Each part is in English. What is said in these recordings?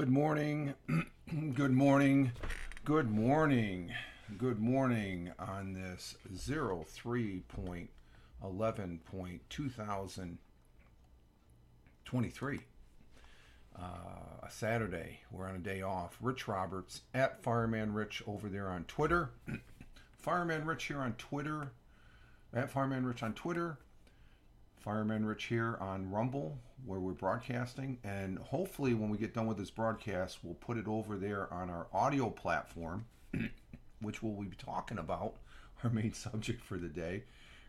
Good morning, good morning, good morning, good morning on this 03.11.2023, a Saturday. We're on a day off. Rich Roberts at Fireman Rich over there on Twitter. Fireman Rich here on Twitter, at Fireman Rich on Twitter. Fireman Rich here on Rumble, where we're broadcasting, and hopefully when we get done with this broadcast, we'll put it over there on our audio platform, which we'll be talking about, our main subject for the day,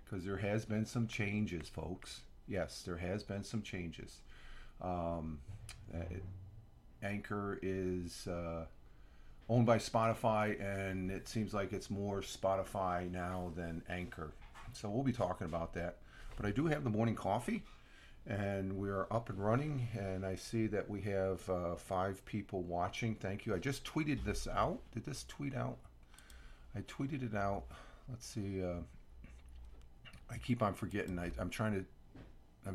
because there has been some changes, folks. Yes, there has been some changes. Anchor is owned by Spotify, and it seems like it's more Spotify now than Anchor, so we'll be talking about that. But I do have the morning coffee, and we are up and running, and I see that we have five people watching. Thank you. I just tweeted this out. Did this tweet out? I tweeted it out. Let's see. I keep on forgetting. I'm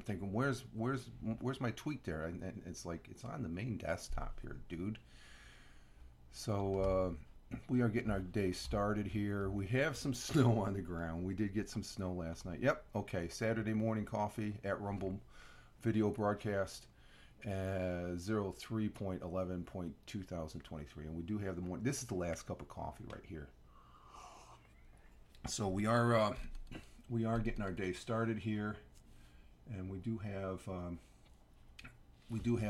thinking, where's my tweet there? And it's like, it's on the main desktop here, dude. So we are getting our day started here. We have some snow on the ground. We did get some snow last night. Yep. Okay. Saturday morning coffee at Rumble video broadcast 03.11.2023. And we do have the morning. This is the last cup of coffee right here. So we are getting our day started here, and we do have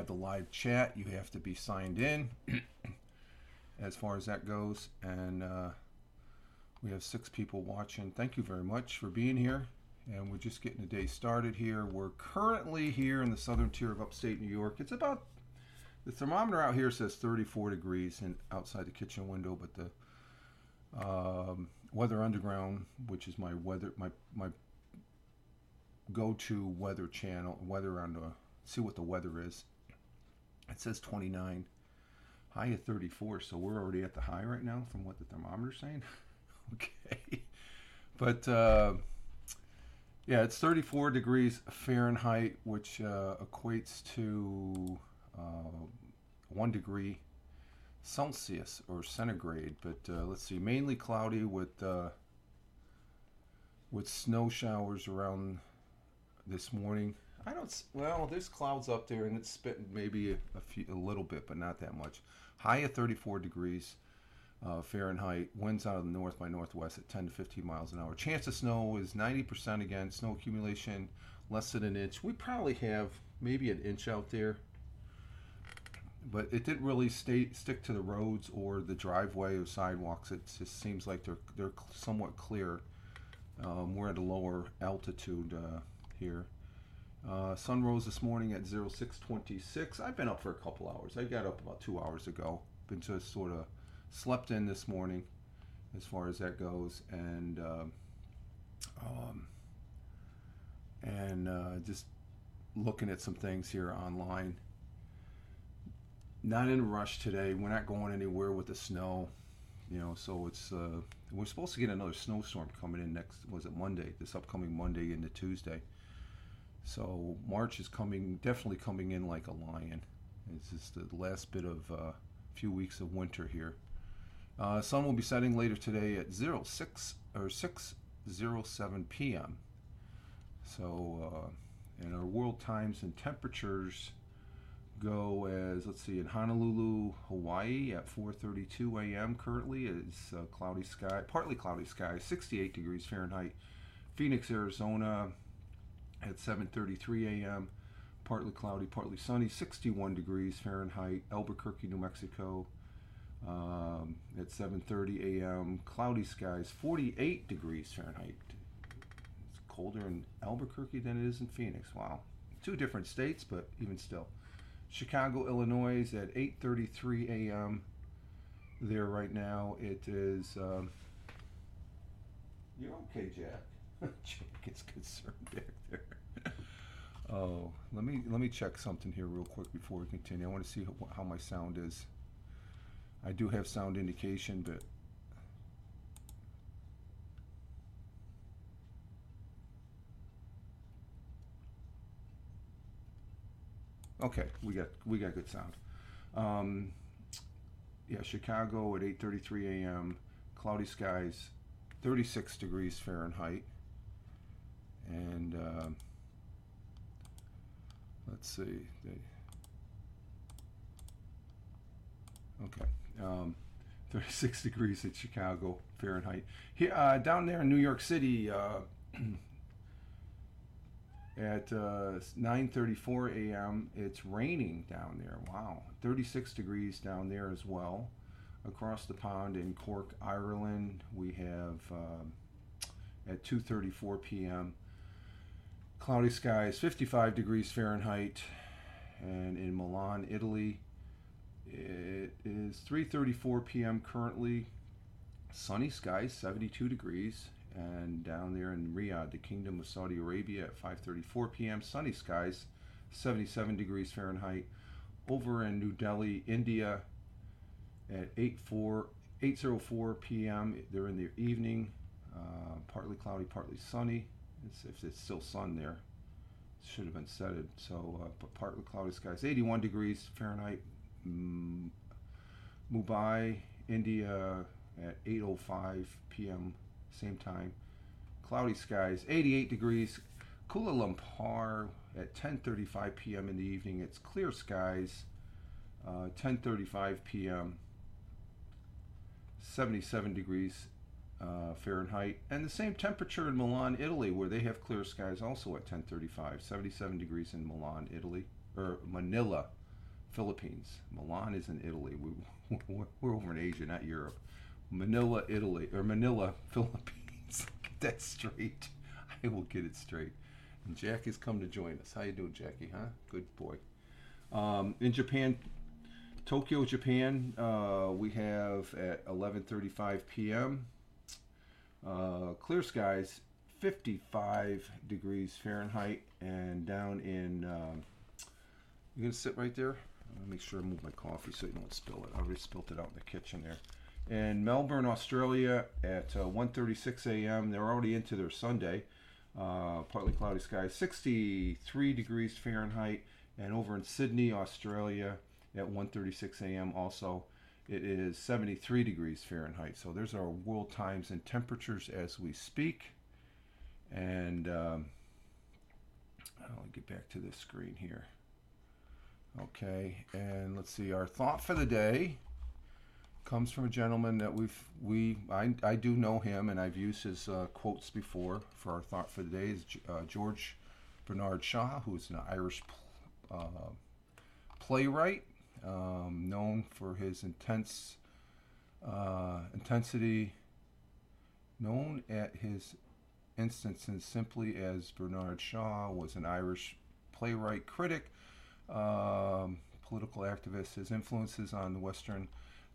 the live chat. You have to be signed in. As far as that goes, and we have six people watching. Thank you very much for being here, and we're just getting the day started here. We're currently here in the southern tier of upstate New York. It's about, the thermometer out here says 34 degrees and outside the kitchen window, but the Weather Underground, which is my go-to weather channel, weather on the, see what the weather is, it says 29. High of 34, so we're already at the high right now from what the thermometer's saying. Okay. But, yeah, it's 34 degrees Fahrenheit, which equates to 1 degree Celsius or centigrade. But let's see, mainly cloudy with snow showers around this morning. There's clouds up there, and it's spitting maybe a little bit, but not that much. High of 34 degrees Fahrenheit. Winds out of the north by northwest at 10 to 15 miles an hour. Chance of snow is 90% again. Snow accumulation less than an inch. We probably have maybe an inch out there, but it didn't really stick to the roads or the driveway or sidewalks. It just seems like they're somewhat clear. We're at a lower altitude here. Sun rose this morning at 06:26. I've been up for a couple hours. I got up about 2 hours ago. Been just sort of slept in this morning as far as that goes. And just looking at some things here online. Not in a rush today. We're not going anywhere with the snow. You know, so it's we're supposed to get another snowstorm coming in this upcoming Monday into Tuesday. So March is definitely coming in like a lion. It's just the last bit of few weeks of winter here. Sun will be setting later today at 6:07 p.m. So, and our world times and temperatures go as, let's see, in Honolulu, Hawaii at 4:32 a.m. currently. It's partly cloudy sky, 68 degrees Fahrenheit. Phoenix, Arizona, at 7:33 a.m., partly cloudy, partly sunny, 61 degrees Fahrenheit. Albuquerque, New Mexico, at 7:30 a.m., cloudy skies, 48 degrees Fahrenheit. It's colder in Albuquerque than it is in Phoenix. Wow. Two different states, but even still. Chicago, Illinois, at 8:33 a.m. There right now, it is... You're okay, Jack. Jake is concerned back there. Oh, let me check something here real quick before we continue. I want to see how my sound is. I do have sound indication, but okay, we got good sound. Yeah, Chicago at 8:33 a.m. Cloudy skies, 36 degrees Fahrenheit. And let's see. Okay. 36 degrees at Chicago Fahrenheit. Here, down there in New York City at 9:34 a.m. It's raining down there. Wow. 36 degrees down there as well. Across the pond in Cork, Ireland, we have at 2:34 p.m. cloudy skies, 55 degrees Fahrenheit. And in Milan, Italy, it is 3:34 p.m. currently, sunny skies, 72 degrees, and down there in Riyadh, the Kingdom of Saudi Arabia, at 5:34 p.m., sunny skies, 77 degrees Fahrenheit. Over in New Delhi, India, at 8:04 p.m., they're in the evening, partly cloudy, partly sunny. If it's still sun there, it should have been setted. So, but partly cloudy skies, 81 degrees Fahrenheit. Mumbai, India, at 8:05 p.m. same time, cloudy skies, 88 degrees. Kuala Lumpur at 10:35 p.m. in the evening, it's clear skies. 10:35 p.m. 77 degrees Fahrenheit, and the same temperature in Milan, Italy, where they have clear skies also at 10:35. 77 degrees in Milan, Italy, or Manila, Philippines. Milan is in Italy. We're over in Asia, not Europe. Manila, Italy, or Manila, Philippines. Get that straight. I will get it straight. And Jackie's come to join us. How you doing, Jackie? Huh? Good boy. In Japan, Tokyo, Japan, we have at 11:35 p.m. Clear skies, 55 degrees Fahrenheit, and down in. You gonna sit right there? I'll make sure I move my coffee so you don't spill it. I already spilled it out in the kitchen there. In Melbourne, Australia, at 1:36 a.m., they're already into their Sunday. Partly cloudy skies, 63 degrees Fahrenheit. And over in Sydney, Australia, at 1:36 a.m. also, it is 73 degrees Fahrenheit. So there's our world times and temperatures as we speak. And I'll get back to this screen here. Okay, and let's see. Our thought for the day comes from a gentleman that I do know him, and I've used his quotes before for our thought for the day. Is George Bernard Shaw, who is an Irish playwright, known for his intense intensity, known at his instances simply as Bernard Shaw, was an Irish playwright, critic, political activist. His influences on the Western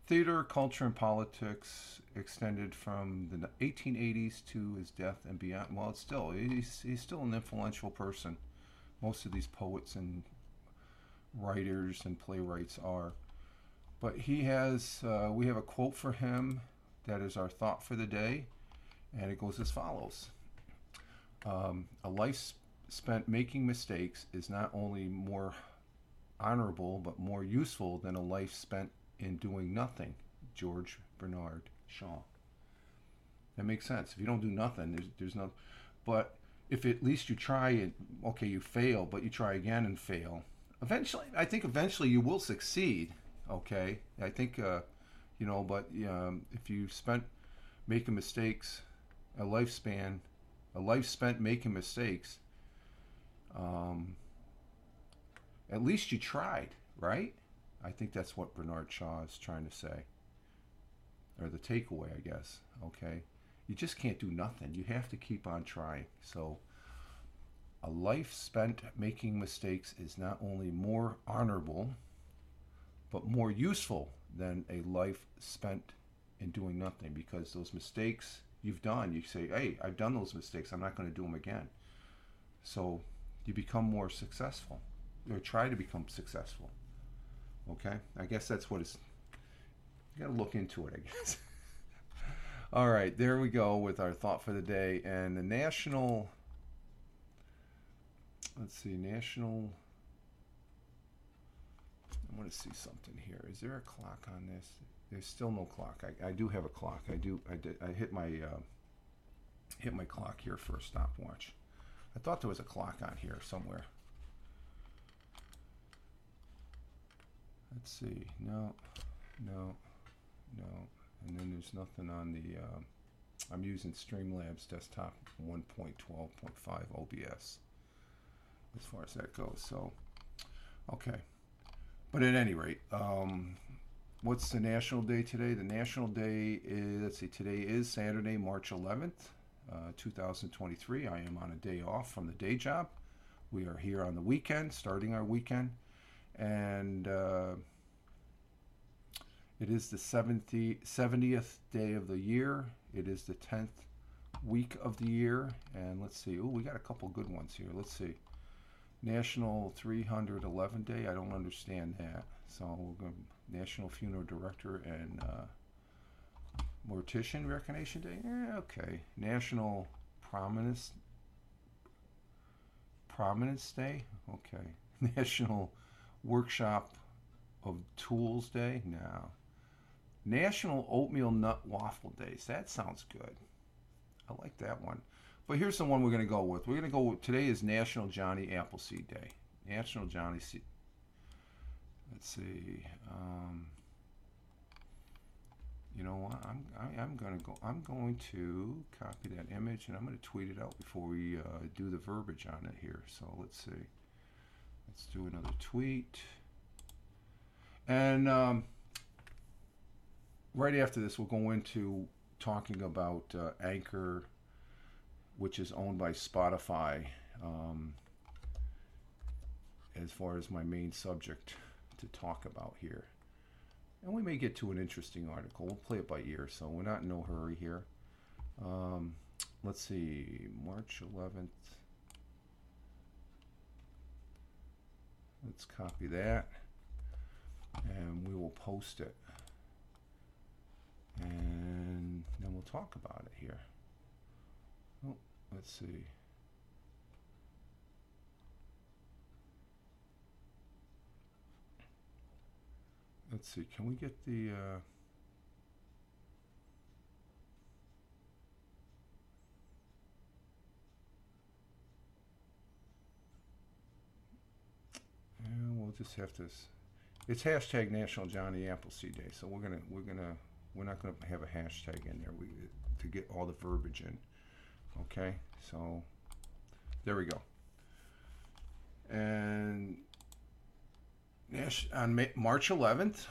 theater, culture, and politics extended from the 1880s to his death and beyond. Well, he's still an influential person. Most of these poets and writers and playwrights are. But he has, we have a quote for him that is our thought for the day, and it goes as follows. A life spent making mistakes is not only more honorable but more useful than a life spent in doing nothing. George Bernard Shaw. That makes sense. If you don't do nothing, there's no. But if at least you try it, okay, you fail, but you try again and fail. Eventually you will succeed. Okay, I think if you spent making mistakes, a life spent making mistakes. At least you tried, right? I think that's what Bernard Shaw is trying to say, or the takeaway, I guess. Okay, you just can't do nothing. You have to keep on trying. So, a life spent making mistakes is not only more honorable, but more useful than a life spent in doing nothing, because those mistakes you've done, you say, hey, I've done those mistakes, I'm not going to do them again. So you become more successful, or try to become successful. Okay, I guess that's what it's, you gotta look into it, I guess. All right, there we go with our thought for the day. And the I want to see something here. Is there a clock on this? There's still no clock. I do have a clock. I hit my clock here for a stopwatch. I thought there was a clock on here somewhere. Let's see. No. And then there's nothing on the. I'm using Streamlabs desktop 1.12.5 OBS as far as that goes. So, okay. But at any rate, what's the national day today? The national day is, let's see, today is Saturday, March 11th, 2023. I am on a day off from the day job. We are here on the weekend, starting our weekend. And it is the 70th day of the year. It is the 10th week of the year. And let's see. Oh, we got a couple good ones here. Let's see. National 311 Day. I don't understand that. So we're going to National Funeral Director and Mortician Recognition Day. Yeah, okay. National Prominence Day. Okay. National Workshop of Tools Day. No. National Oatmeal Nut Waffle Days. That sounds good. I like that one. But here's the one we're going to go with. We're going to go with, today is National Johnny Appleseed Day. National Johnny Seed. Let's see. You know what? I'm going to copy that image and I'm going to tweet it out before we do the verbiage on it here. So let's see. Let's do another tweet. And right after this, we'll go into talking about Anchor, which is owned by Spotify, as far as my main subject to talk about here. And we may get to an interesting article. We'll play it by ear, so we're not in no hurry here. Let's see, March 11th. Let's copy that, and we will post it. And then we'll talk about it here. Oh, let's see. Let's see. Can we get the? And we'll just have to. It's hashtag National Johnny Appleseed Day, so we're not going to have a hashtag in there to get all the verbiage in. Okay, so there we go. And on March 11th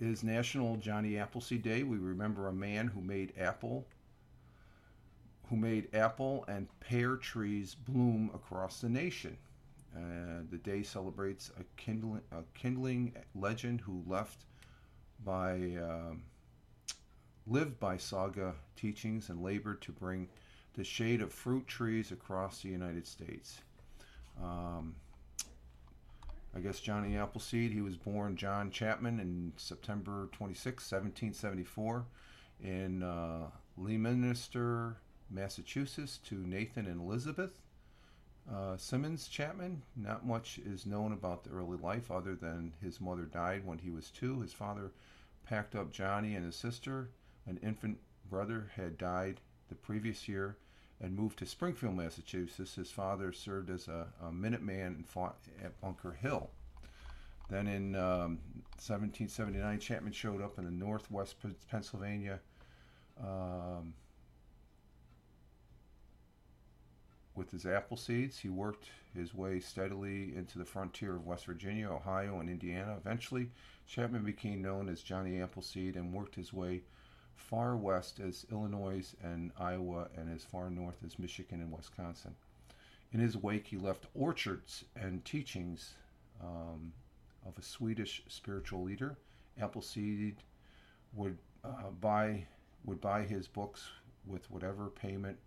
is National Johnny Appleseed Day. We remember a man who made apple and pear trees bloom across the nation. The day celebrates a kindling legend who lived by saga teachings and labored to bring the shade of fruit trees across the United States. I guess Johnny Appleseed, he was born John Chapman in September 26, 1774 in Leominster, Massachusetts, to Nathan and Elizabeth Simmons Chapman. Not much is known about the early life other than his mother died when he was 2. His father packed up Johnny and his sister. An infant brother had died the previous year and moved to Springfield, Massachusetts. His father served as a Minuteman and fought at Bunker Hill. Then in 1779, Chapman showed up in the northwest Pennsylvania with his apple seeds. He worked his way steadily into the frontier of West Virginia, Ohio, and Indiana. Eventually, Chapman became known as Johnny Appleseed and worked his way far west as Illinois and Iowa and as far north as Michigan and Wisconsin. In his wake, he left orchards and teachings of a Swedish spiritual leader. Appleseed would buy his books with whatever payment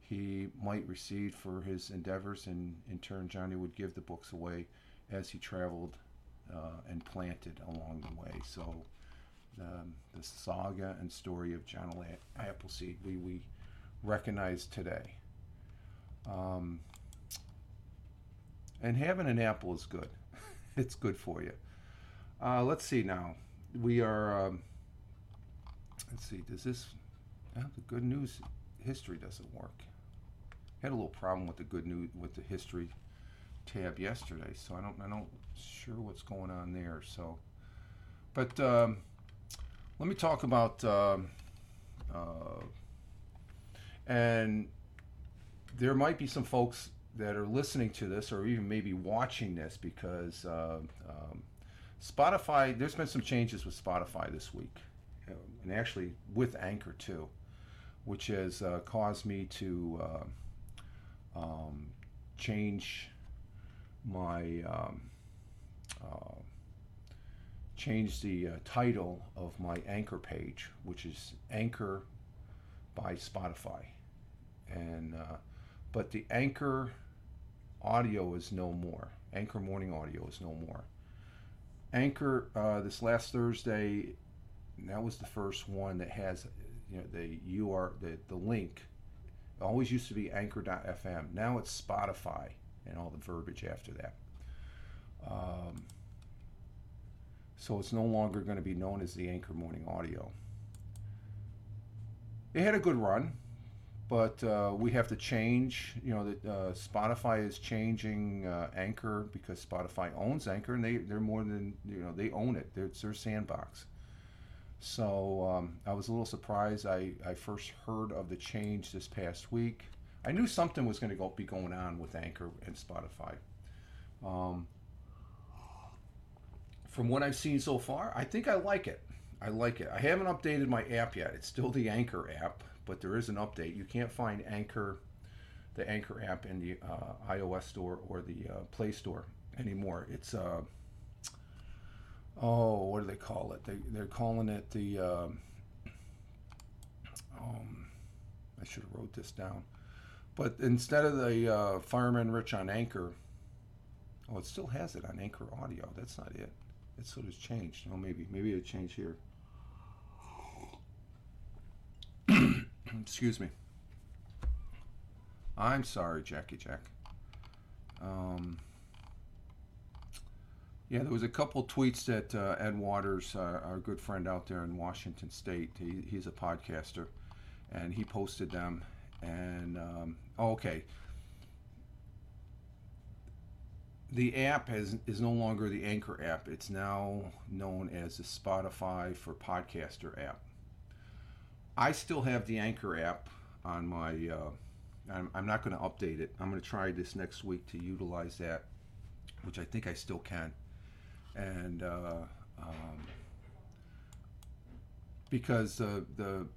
he might receive for his endeavors, and in turn Johnny would give the books away as he traveled and planted along the way. So the saga and story of John Appleseed we recognize today. And having an apple is good. It's good for you. Let's see now. We are, let's see, does this, the good news history doesn't work. Had a little problem with the good news, with the history tab yesterday, so I'm not sure what's going on there. So, but let me talk about, and there might be some folks that are listening to this or even maybe watching this because Spotify, there's been some changes with Spotify this week, and actually with Anchor too, which has caused me to change the title of my Anchor page, which is Anchor by Spotify, and but the Anchor audio is no more. Anchor morning audio is no more. Anchor this last Thursday, that was the first one that has the link. It always used to be anchor.fm. Now it's Spotify and all the verbiage after that. So it's no longer going to be known as the Anchor Morning Audio. It had a good run, but we have to change. Spotify is changing Anchor because Spotify owns Anchor, and they're more than they own it. It's their sandbox. So I was a little surprised. I first heard of the change this past week. I knew something was going to be going on with Anchor and Spotify. From what I've seen so far, I think I like it. I haven't updated my app yet. It's still the Anchor app, but there is an update. You can't find Anchor, the Anchor app, in the iOS store or the Play Store anymore. It's what do they call it? They're calling it the I should have wrote this down. But instead of the Fireman Rich on Anchor, oh, it still has it on Anchor Audio. That's not it. It sort of changed. Oh, maybe it changed here. Excuse me. I'm sorry, Jackie Jack. There was a couple tweets that Ed Waters, our good friend out there in Washington State, he's a podcaster, and he posted them. And okay, the app is no longer the Anchor app. It's now known as the Spotify for Podcaster app. I still have the Anchor app on my. I'm not going to update it. I'm going to try this next week to utilize that, which I think I still can, and because the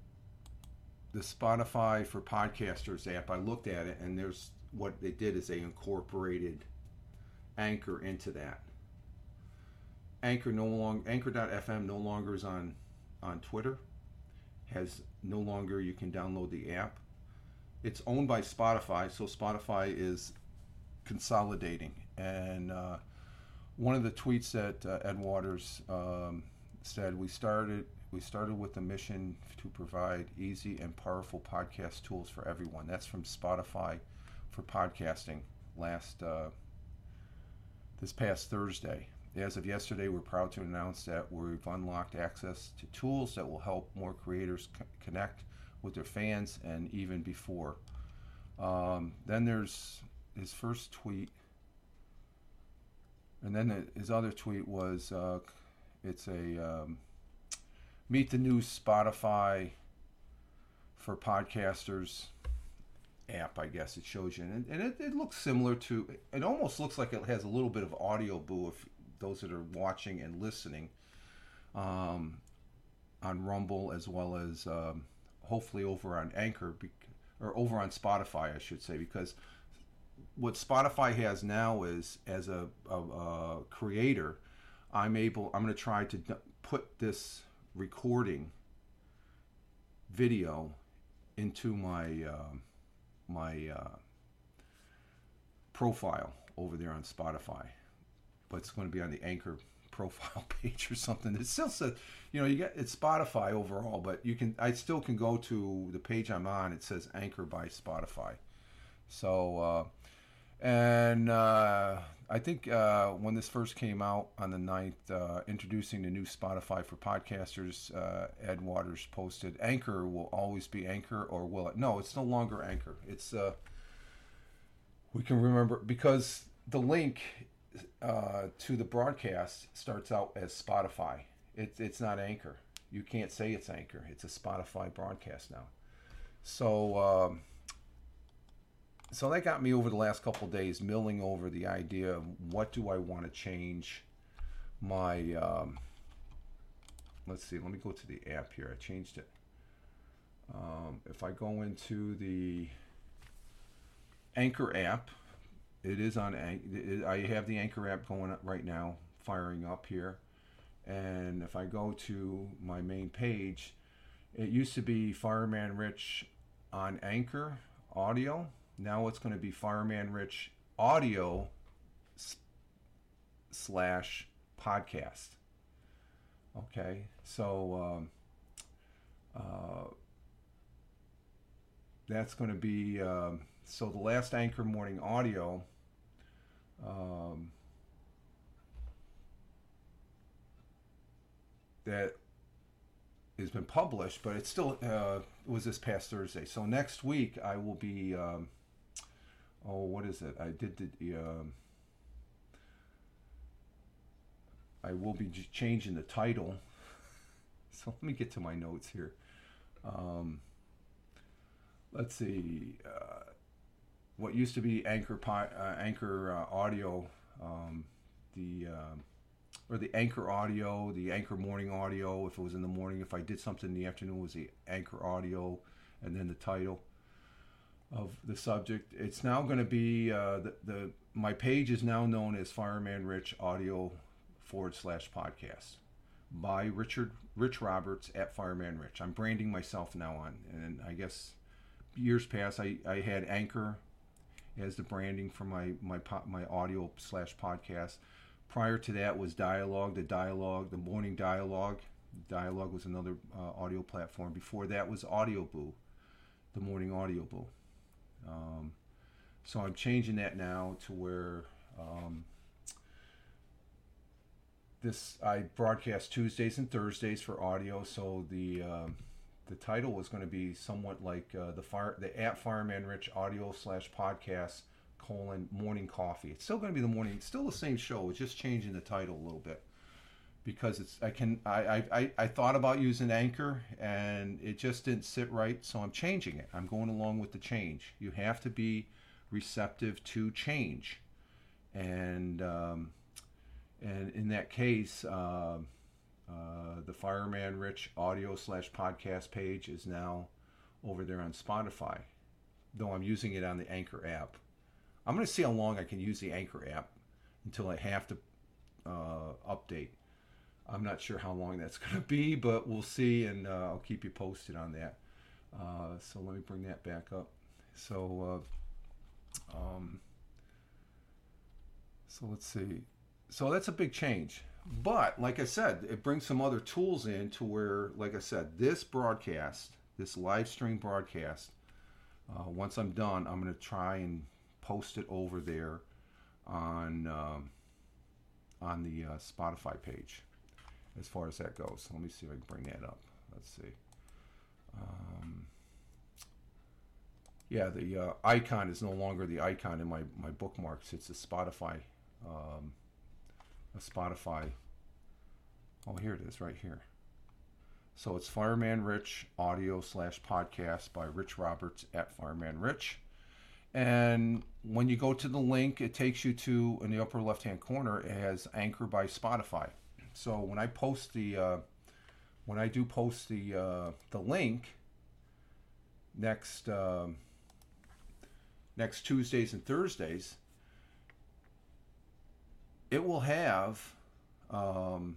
Spotify for Podcasters app, I looked at it, and there's what they did is they incorporated Anchor into that. Anchor.fm no longer is on Twitter. No longer you can download the app. It's owned by Spotify, so Spotify is consolidating. And one of the tweets that Ed Waters said, We started with the mission to provide easy and powerful podcast tools for everyone. That's from Spotify for podcasting this past Thursday. As of yesterday, we're proud to announce that we've unlocked access to tools that will help more creators connect with their fans and even before. Then there's his first tweet. And then his other tweet was, it's a... meet the new Spotify for Podcasters app, I guess it shows you. And it looks similar to, it almost looks like it has a little bit of Audioboo, if those that are watching and listening on Rumble, as well as hopefully over on Anchor, or over on Spotify, I should say, because what Spotify has now is, as a creator, I'm going to try to put this recording video into my my profile over there on Spotify, but it's going to be on the Anchor profile page or something. It's still says, you get it's Spotify overall, but I still can go to the page I'm on. It says Anchor by Spotify. So And I think when this first came out on the 9th, introducing the new Spotify for podcasters, Ed Waters posted, Anchor will always be Anchor, or will it? No, it's no longer Anchor. It's, we can remember, because the link to the broadcast starts out as Spotify. It's not Anchor. You can't say it's Anchor. It's a Spotify broadcast now. So... So that got me over the last couple of days milling over the idea of what do I want to change my, let's see, let me go to the app here. I changed it. If I go into the Anchor app, it is on, I have the Anchor app going up right now, firing up here. And if I go to my main page, it used to be Fireman Rich on Anchor Audio. Now it's going to be Fireman Rich Audio / podcast. Okay, so that's going to be, so the last Anchor Morning Audio, that has been published, but it's still, it was this past Thursday. So next week I will be... oh, what is it? I did the. I will be changing the title. So let me get to my notes here. Let's see. What used to be Anchor Audio, the Anchor Audio, the Anchor Morning Audio. If it was in the morning, if I did something in the afternoon, it was the Anchor Audio, and then the title of the subject. It's now going to be my page is now known as Fireman Rich Audio / podcast by Rich Roberts at Fireman Rich. I'm branding myself now on, and I guess years past I had Anchor as the branding for my audio / podcast. Prior to that was Dialogue, the Morning Dialogue. Dialogue was another audio platform. Before that was Audioboo, the Morning Audioboo. So I'm changing that now to where I broadcast Tuesdays and Thursdays for audio. So the title was going to be somewhat like the at Fireman Rich Audio / podcast / Morning Coffee. It's still going to be the morning. It's still the same show. It's just changing the title a little bit because it's I thought about using Anchor and it just didn't sit right, so I'm changing it. I'm going along with the change. You have to be receptive to change, and in that case, the Fireman Rich Audio / podcast page is now over there on Spotify, though I'm using it on the Anchor app. I'm going to see how long I can use the Anchor app until I have to update. I'm not sure how long that's going to be, but we'll see, and I'll keep you posted on that. So let me bring that back up. So, so let's see. So that's a big change. But, like I said, it brings some other tools in to where, like I said, this broadcast, this live stream broadcast, once I'm done, I'm going to try and post it over there on the Spotify page. As far as that goes, let me see if I can bring that up. Let's see. Yeah, the icon is no longer the icon in my bookmarks. It's a Spotify. Oh, here it is, right here. So it's Fireman Rich Audio / podcast by Rich Roberts at Fireman Rich. And when you go to the link, it takes you to, in the upper left-hand corner, it has Anchor by Spotify. So when I post the link next Tuesdays and Thursdays, it will have. Let me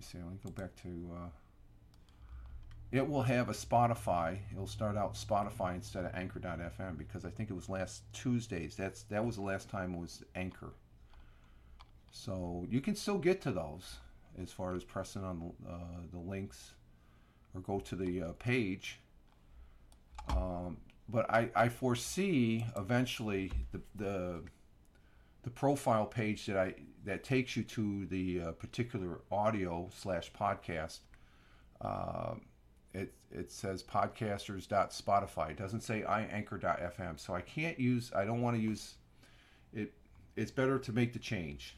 see. Let me go back to. It will have a Spotify. It'll start out Spotify instead of Anchor.fm because I think it was last Tuesdays. That was the last time it was Anchor. So you can still get to those as far as pressing on the links or go to the page. But I foresee eventually the profile page that takes you to the particular audio / podcast. It says podcasters.spotify. It doesn't say ianchor.fm. So I don't want to use it. It's better to make the change.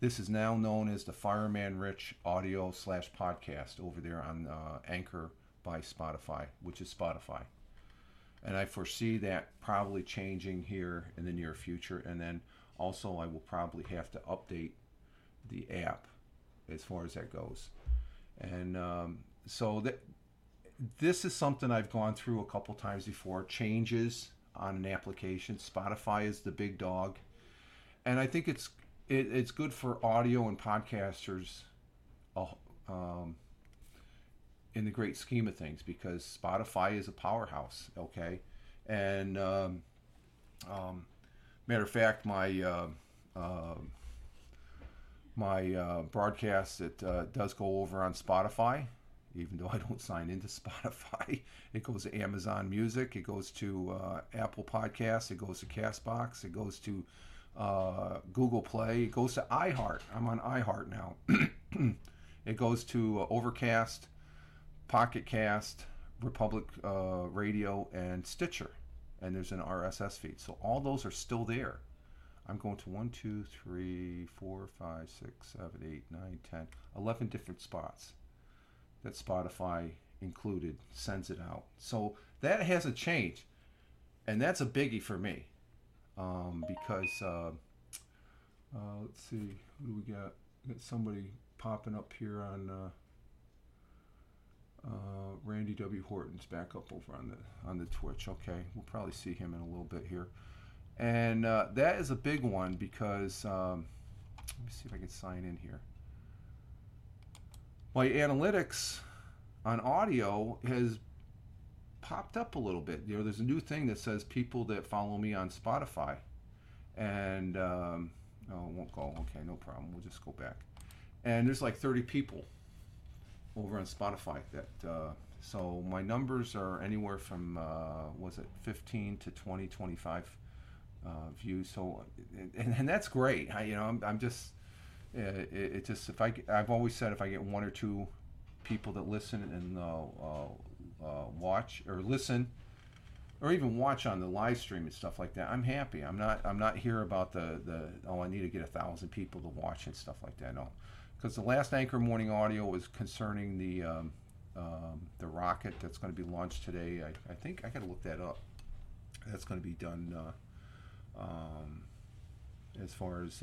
This is now known as the Fireman Rich audio / podcast over there on Anchor by Spotify, which is Spotify. And I foresee that probably changing here in the near future. And then also I will probably have to update the app as far as that goes. And so this is something I've gone through a couple times before, changes on an application. Spotify is the big dog. And I think it's good for audio and podcasters in the great scheme of things, because Spotify is a powerhouse, okay? And matter of fact, my... My broadcast, it does go over on Spotify, even though I don't sign into Spotify. It goes to Amazon Music. It goes to Apple Podcasts. It goes to CastBox. It goes to Google Play. It goes to iHeart. I'm on iHeart now. It goes to Overcast, Pocket Cast, Republic Radio, and Stitcher. And there's an RSS feed. So all those are still there. I'm going to 1, 2, 3, 4, 5, 6, 7, 8, 9, 10, 11 different spots that Spotify included sends it out. So that hasn't changed, and that's a biggie for me because, let's see, what do we got? We got somebody popping up here on Randy W. Horton's back up over on the Twitch. Okay, we'll probably see him in a little bit here. And that is a big one because, let me see if I can sign in here. My analytics on audio has popped up a little bit. You know, there's a new thing that says people that follow me on Spotify. And, oh, it won't go. Okay, no problem. We'll just go back. And there's like 30 people over on Spotify that... so my numbers are anywhere from, 15 to 20, 25 views. So and that's great. I'm just it just I've always said if I get one or two people that listen and watch or listen or even watch on the live stream and stuff like that, I'm happy. I'm not here about the I need to get 1,000 people to watch and stuff like that. No, because the last Anchor Morning Audio was concerning the rocket that's going to be launched today. I think I got to look that up. That's going to be done. As far as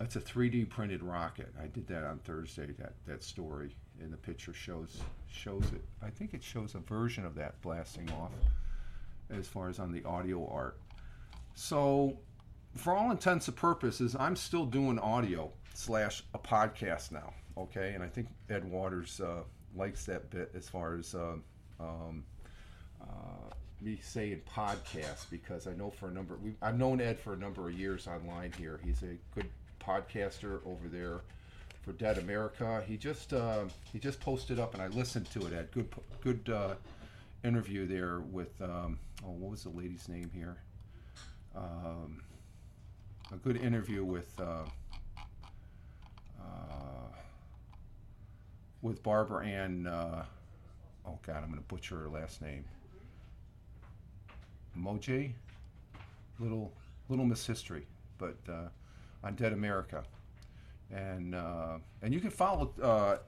it's a 3D printed rocket. I did that on Thursday. That story and the picture shows it. I think it shows a version of that blasting off. As far as on the audio art, so for all intents and purposes, I'm still doing audio / a podcast now. Okay, and I think Ed Waters likes that bit as far as. Me saying podcast, because I know I've known Ed for a number of years online here. He's a good podcaster over there for Dead America. He just posted up, and I listened to it, Ed. Good interview there with what was the lady's name here? A good interview with Barbara Ann. Oh God, I'm going to butcher her last name. Moji, little Miss History, but on Dead America, and you can follow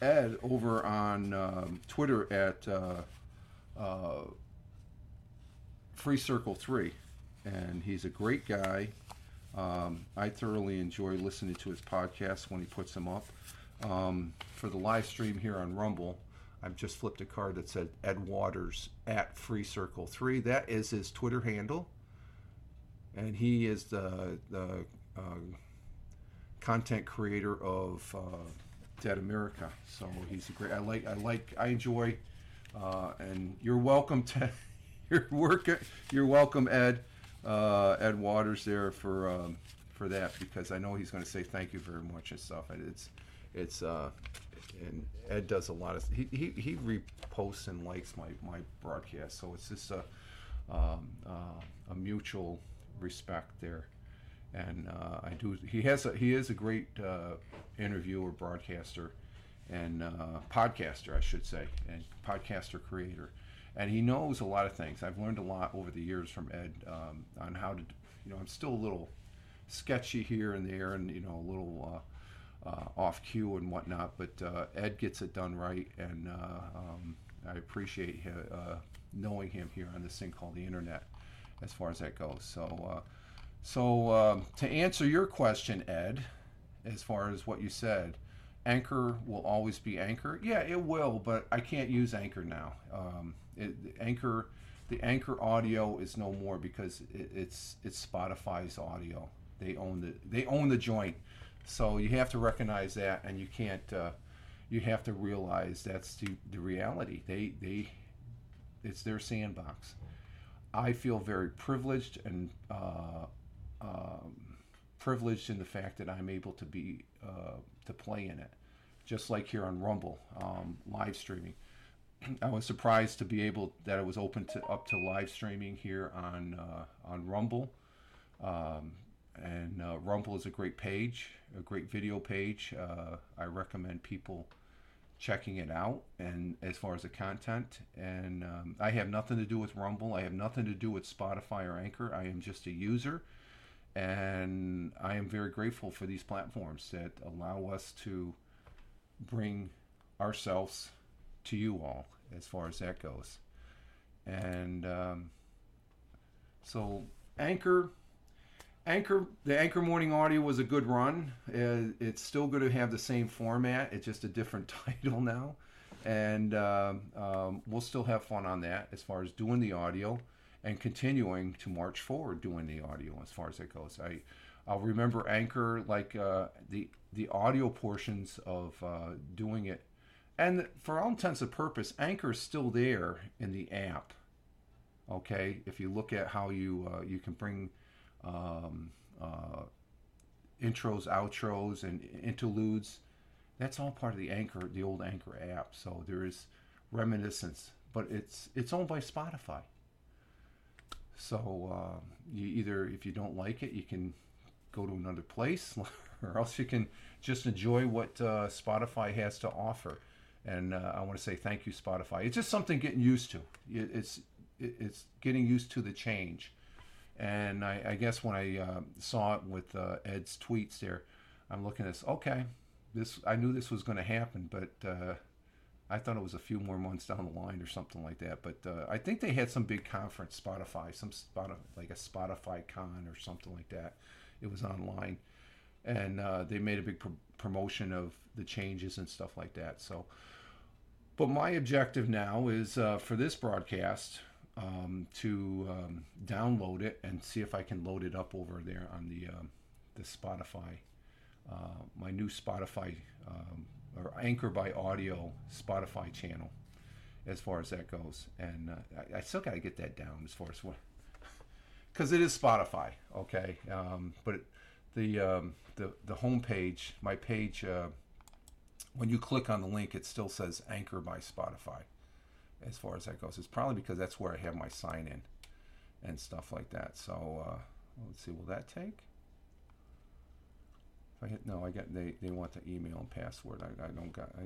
Ed over on Twitter at Free Circle 3, and he's a great guy. I thoroughly enjoy listening to his podcast when he puts them up. For the live stream here on Rumble, I've just flipped a card that said Ed Waters at Free Circle 3. That is his Twitter handle. And he is the content creator of Dead America. So he's a great... I enjoy... and you're welcome to... You're welcome, Ed. Ed Waters there for that, because I know he's going to say thank you very much and stuff. And it's... and Ed does a lot of, he reposts and likes my broadcast, so it's just a mutual respect there. And I do. He is a great interviewer, broadcaster, and podcaster, I should say, and podcaster creator. And he knows a lot of things. I've learned a lot over the years from Ed on how to, I'm still a little sketchy here and there, and a little off cue and whatnot. But Ed gets it done right, and I appreciate him, knowing him here on this thing called the internet, as far as that goes. So. So to answer your question, Ed, as far as what you said, Anchor will always be Anchor. Yeah, it will, but I can't use Anchor now. The Anchor audio is no more because it's Spotify's audio. They own the joint, so you have to recognize that, and you can't. You have to realize that's the reality. It's their sandbox. I feel very privileged and. Privileged in the fact that I'm able to be to play in it, just like here on Rumble, live streaming. I was surprised to be able that it was open to up to live streaming here on Rumble, and Rumble is a great page, a great video page. I recommend people checking it out, and as far as the content, and I have nothing to do with Rumble. I have nothing to do with Spotify or Anchor. I am just a user. And I am very grateful for these platforms that allow us to bring ourselves to you all, as far as that goes. And so the Anchor Morning Audio was a good run. It's still going to have the same format. It's just a different title now. And we'll still have fun on that as far as doing the audio. And continuing to march forward doing the audio as far as it goes. I'll remember Anchor, like the audio portions of doing it. And for all intents and purposes, Anchor is still there in the app. Okay, if you look at how you can bring intros, outros, and interludes, that's all part of the old Anchor app. So there is reminiscence, but it's owned by Spotify. So you either, if you don't like it, you can go to another place, or else you can just enjoy what Spotify has to offer. And I want to say thank you, Spotify. It's just something getting used to. It's getting used to the change. And I guess when I saw it with Ed's tweets there, I'm looking at this. Okay, I knew this was going to happen, but I thought it was a few more months down the line or something like that. But I think they had some big conference, Spotify, like a Spotify con or something like that. It was online. And they made a big promotion of the changes and stuff like that. So, but my objective now is for this broadcast to download it and see if I can load it up over there on the Spotify, my new Spotify or Anchor by Audio Spotify channel, as far as that goes. And I still got to get that down as far as what, because it is Spotify, okay. But the homepage, my page, when you click on the link, it still says Anchor by Spotify, as far as that goes. It's probably because that's where I have my sign in and stuff like that. So let's see, will that take? No, I got. They want the email and password. I don't got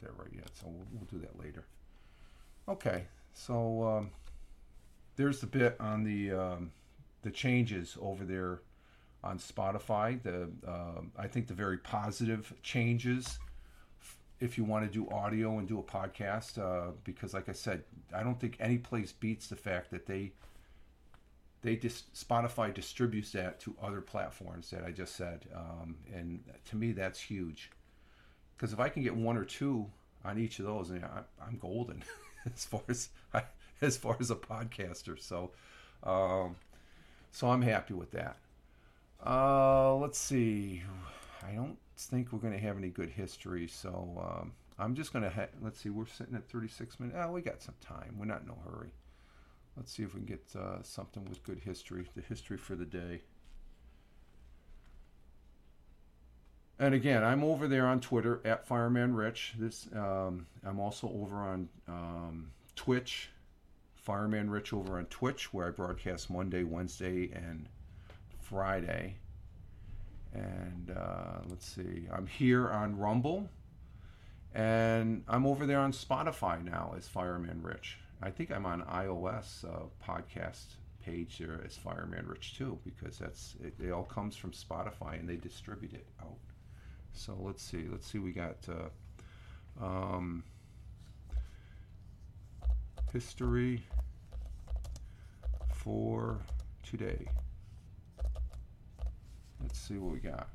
that right yet. So we'll do that later. Okay. So there's the bit on the changes over there on Spotify. I think the very positive changes. If you want to do audio and do a podcast, because like I said, I don't think any place beats the fact that Spotify distributes that to other platforms that I just said, and to me that's huge. Because if I can get one or two on each of those, I'm golden as far as a podcaster. So, so I'm happy with that. Let's see. I don't think we're going to have any good history, so I'm just going to let's see. We're sitting at 36 minutes. Oh, we got some time. We're not in no hurry. Let's see if we can get something with good history, the history for the day. And again, I'm over there on Twitter at Fireman Rich. I'm also over on Twitch, Fireman Rich over on Twitch, where I broadcast Monday, Wednesday, and Friday. And let's see, I'm here on Rumble, and I'm over there on Spotify now as Fireman Rich. I think I'm on iOS podcast page there as Fireman Rich too, because that's it, it all comes from Spotify and they distribute it out. So let's see, we got history for today. Let's see what we got.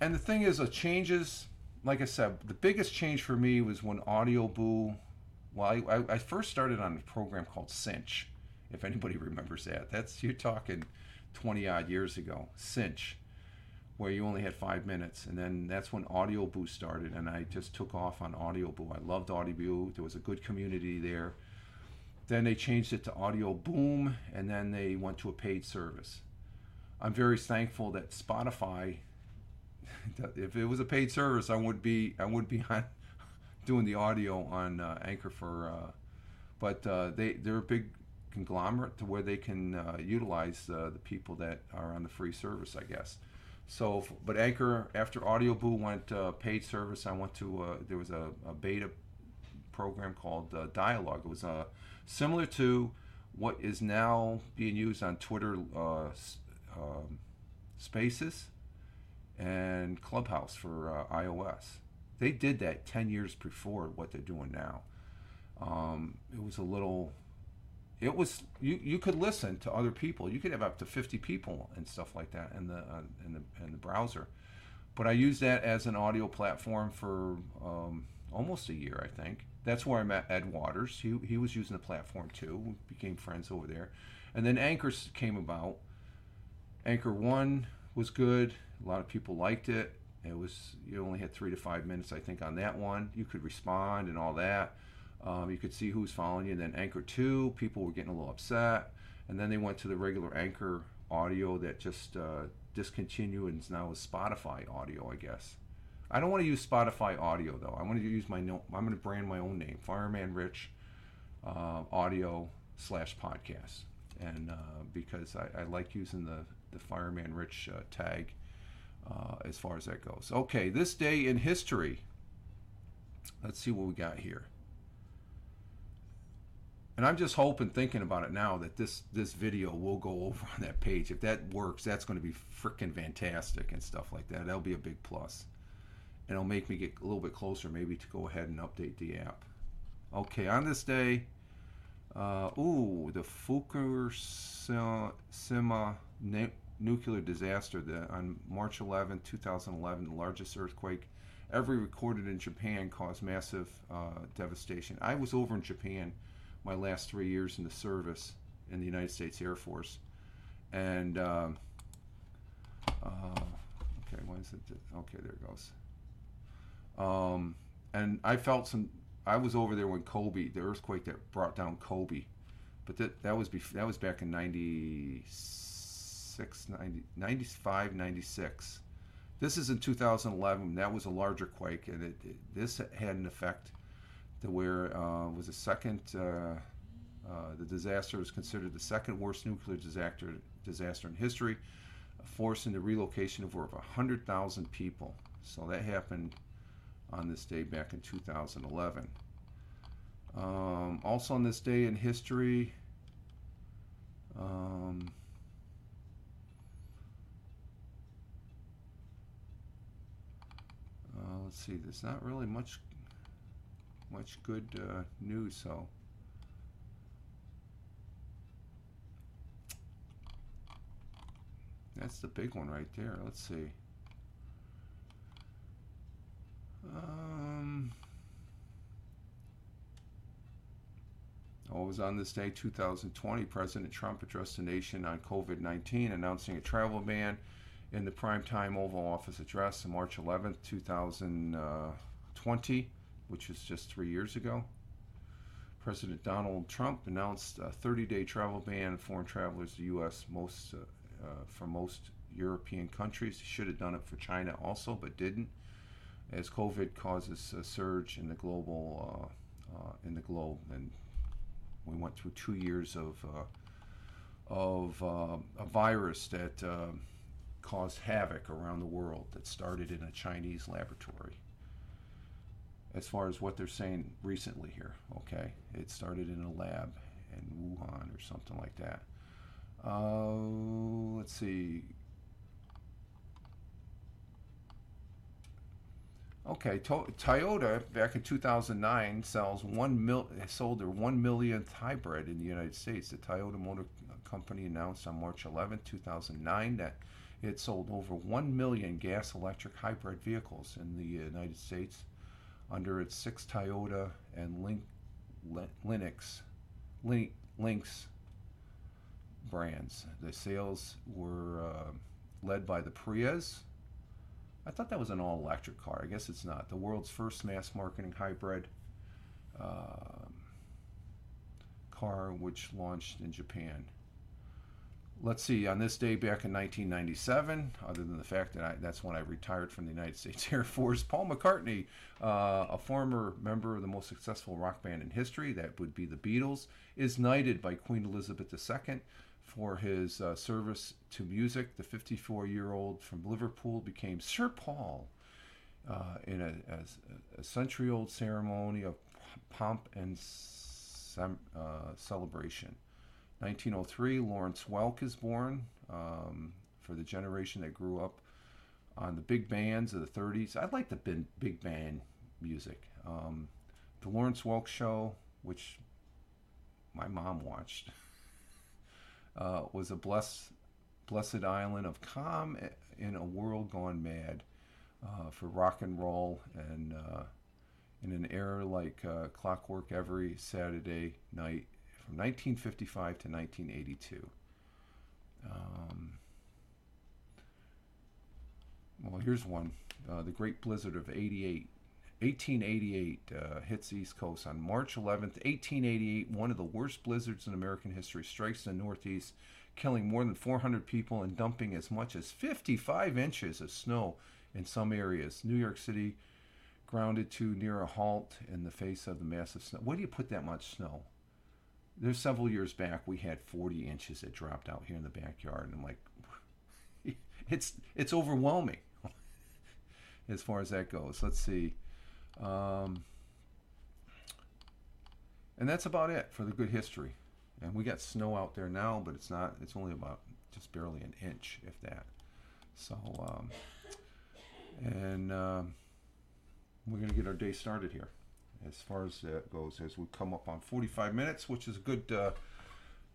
And the thing is, changes, like I said, the biggest change for me was when Audioboo, well, I first started on a program called Cinch, if anybody remembers that. That's, you're talking 20-odd years ago, Cinch, where you only had 5 minutes. And then that's when Audioboo started, and I just took off on Audioboo. I loved Audioboo. There was a good community there. Then they changed it to Audioboom, and then they went to a paid service. I'm very thankful that Spotify, if it was a paid service, I would be on doing the audio on Anchor for, but they're a big conglomerate to where they can utilize the people that are on the free service, I guess. So, but Anchor, after Audioboo went paid service, I went to, there was a beta program called Dialogue. It was similar to what is now being used on Twitter, Spaces and Clubhouse for iOS. They did that 10 years before what they're doing now. You could listen to other people. You could have up to 50 people and stuff like that in the browser. But I used that as an audio platform for almost a year, I think. That's where I met Ed Waters. He was using the platform too. We became friends over there. And then Anchor came about. Anchor 1 was good. A lot of people liked it. You only had 3 to 5 minutes, I think, on that one. You could respond and all that. You could see who's following you. And then Anchor 2, people were getting a little upset. And then they went to the regular Anchor audio that just discontinued and now is Spotify audio, I guess. I don't want to use Spotify audio, though. I want to use I'm going to brand my own name, Fireman Rich Audio/podcast. And because I like using the Fireman Rich tag as far as that goes. Okay, this day in history. Let's see what we got here. And I'm just hoping, thinking about it now, that this video will go over on that page. If that works, that's going to be freaking fantastic and stuff like that. That'll be a big plus. And it'll make me get a little bit closer maybe to go ahead and update the app. Okay, on this day, the Fukushima nuclear disaster on March 11, 2011, the largest earthquake ever recorded in Japan, caused massive devastation. I was over in Japan my last 3 years in the service in the United States Air Force. And, okay, why is it? Okay, there it goes. And I felt I was over there when Kobe, the earthquake that brought down Kobe, but that was back in 95, 96. This is in 2011. That was a larger quake, and this had an effect to where was a second. The disaster was considered the second worst nuclear disaster in history, forcing the relocation of over 100,000 people. So that happened on this day back in 2011. Also on this day in history, let's see, there's not really much good news, so that's the big one right there. Let's see. Always on this day, 2020, President Trump addressed the nation on COVID-19, announcing a travel ban in the primetime Oval Office address on March 11, 2020, which was just 3 years ago. President Donald Trump announced a 30-day travel ban on foreign travelers to the U.S. for most European countries. Should have done it for China also, but didn't, as COVID causes a surge in the global in the globe. And we went through 2 years of a virus that caused havoc around the world, that started in a Chinese laboratory. As far as what they're saying recently here, okay, it started in a lab in Wuhan or something like that. Let's see. Okay, Toyota back in 2009 sold their 1 millionth hybrid in the United States. The Toyota Motor Company announced on March 11, 2009 that it sold over 1 million gas-electric hybrid vehicles in the United States under its six Toyota and Lynx brands. The sales were led by the Prius. I thought that was an all-electric car. I guess it's not. The world's first mass-marketing hybrid car, which launched in Japan. Let's see. On this day back in 1997, other than the fact that that's when I retired from the United States Air Force, Paul McCartney, a former member of the most successful rock band in history, that would be the Beatles, is knighted by Queen Elizabeth II for his service to music. The 54-year-old from Liverpool became Sir Paul in a century-old ceremony of pomp and celebration. 1903, Lawrence Welk is born, for the generation that grew up on the big bands of the 30s. I like the big band music. The Lawrence Welk Show, which my mom watched, was a blessed island of calm in a world gone mad for rock and roll, and in an era like clockwork every Saturday night from 1955 to 1982. Well, here's one. The Great Blizzard of 1888 hits the East Coast on March 11th, 1888. One of the worst blizzards in American history strikes the Northeast, killing more than 400 people and dumping as much as 55 inches of snow in some areas. New York City grounded to near a halt in the face of the massive snow. Where do you put that much snow? There's several years back we had 40 inches that dropped out here in the backyard, and I'm like, it's overwhelming as far as that goes. Let's see. And that's about it for the good history. And we got snow out there now, but it's only about just barely an inch, if that. So, we're going to get our day started here as far as that goes, as we come up on 45 minutes, which is a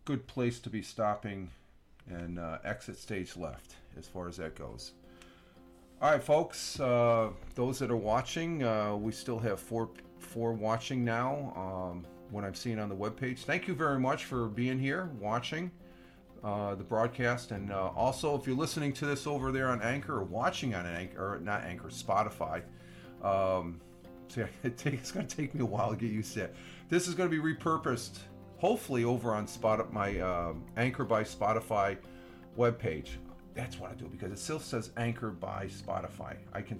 good place to be stopping, and exit stage left as far as that goes. All right, folks, those that are watching, we still have four watching now, what I'm seeing on the webpage. Thank you very much for being here, watching the broadcast. And also, if you're listening to this over there on Anchor, or watching on Anchor, or not Anchor, Spotify, see, it's going to take me a while to get used to it. This is going to be repurposed, hopefully, over on my Anchor by Spotify webpage. That's what I do, because it still says Anchor by Spotify. I can,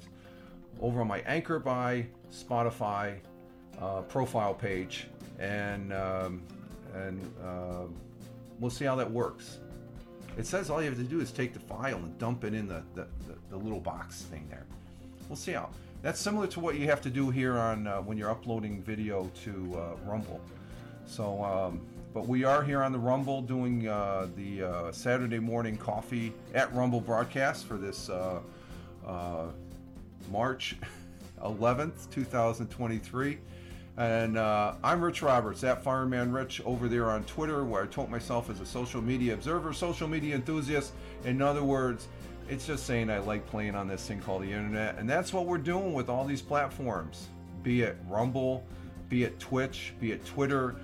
over on my Anchor by Spotify profile page, and we'll see how that works. It says all you have to do is take the file and dump it in the little box thing there. We'll see how. That's similar to what you have to do here on when you're uploading video to Rumble. So. But we are here on the Rumble doing the Saturday morning coffee at Rumble broadcast for this March 11th, 2023. And I'm Rich Roberts, at Fireman Rich, over there on Twitter, where I tote myself as a social media observer, social media enthusiast. In other words, it's just saying I like playing on this thing called the internet. And that's what we're doing with all these platforms, be it Rumble, be it Twitch, be it Twitter,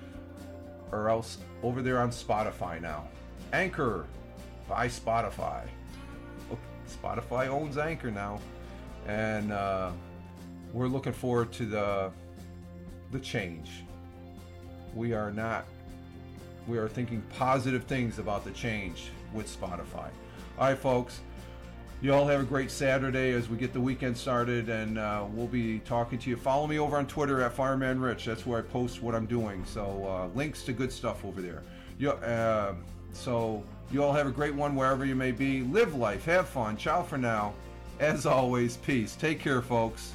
or else over there on Spotify now. Anchor by Spotify. Okay. Spotify owns Anchor now. And we're looking forward to the change. We are thinking positive things about the change with Spotify. All right, folks. You all have a great Saturday as we get the weekend started, and we'll be talking to you. Follow me over on Twitter at FiremanRich. That's where I post what I'm doing. So links to good stuff over there. So you all have a great one wherever you may be. Live life. Have fun. Ciao for now. As always, peace. Take care, folks.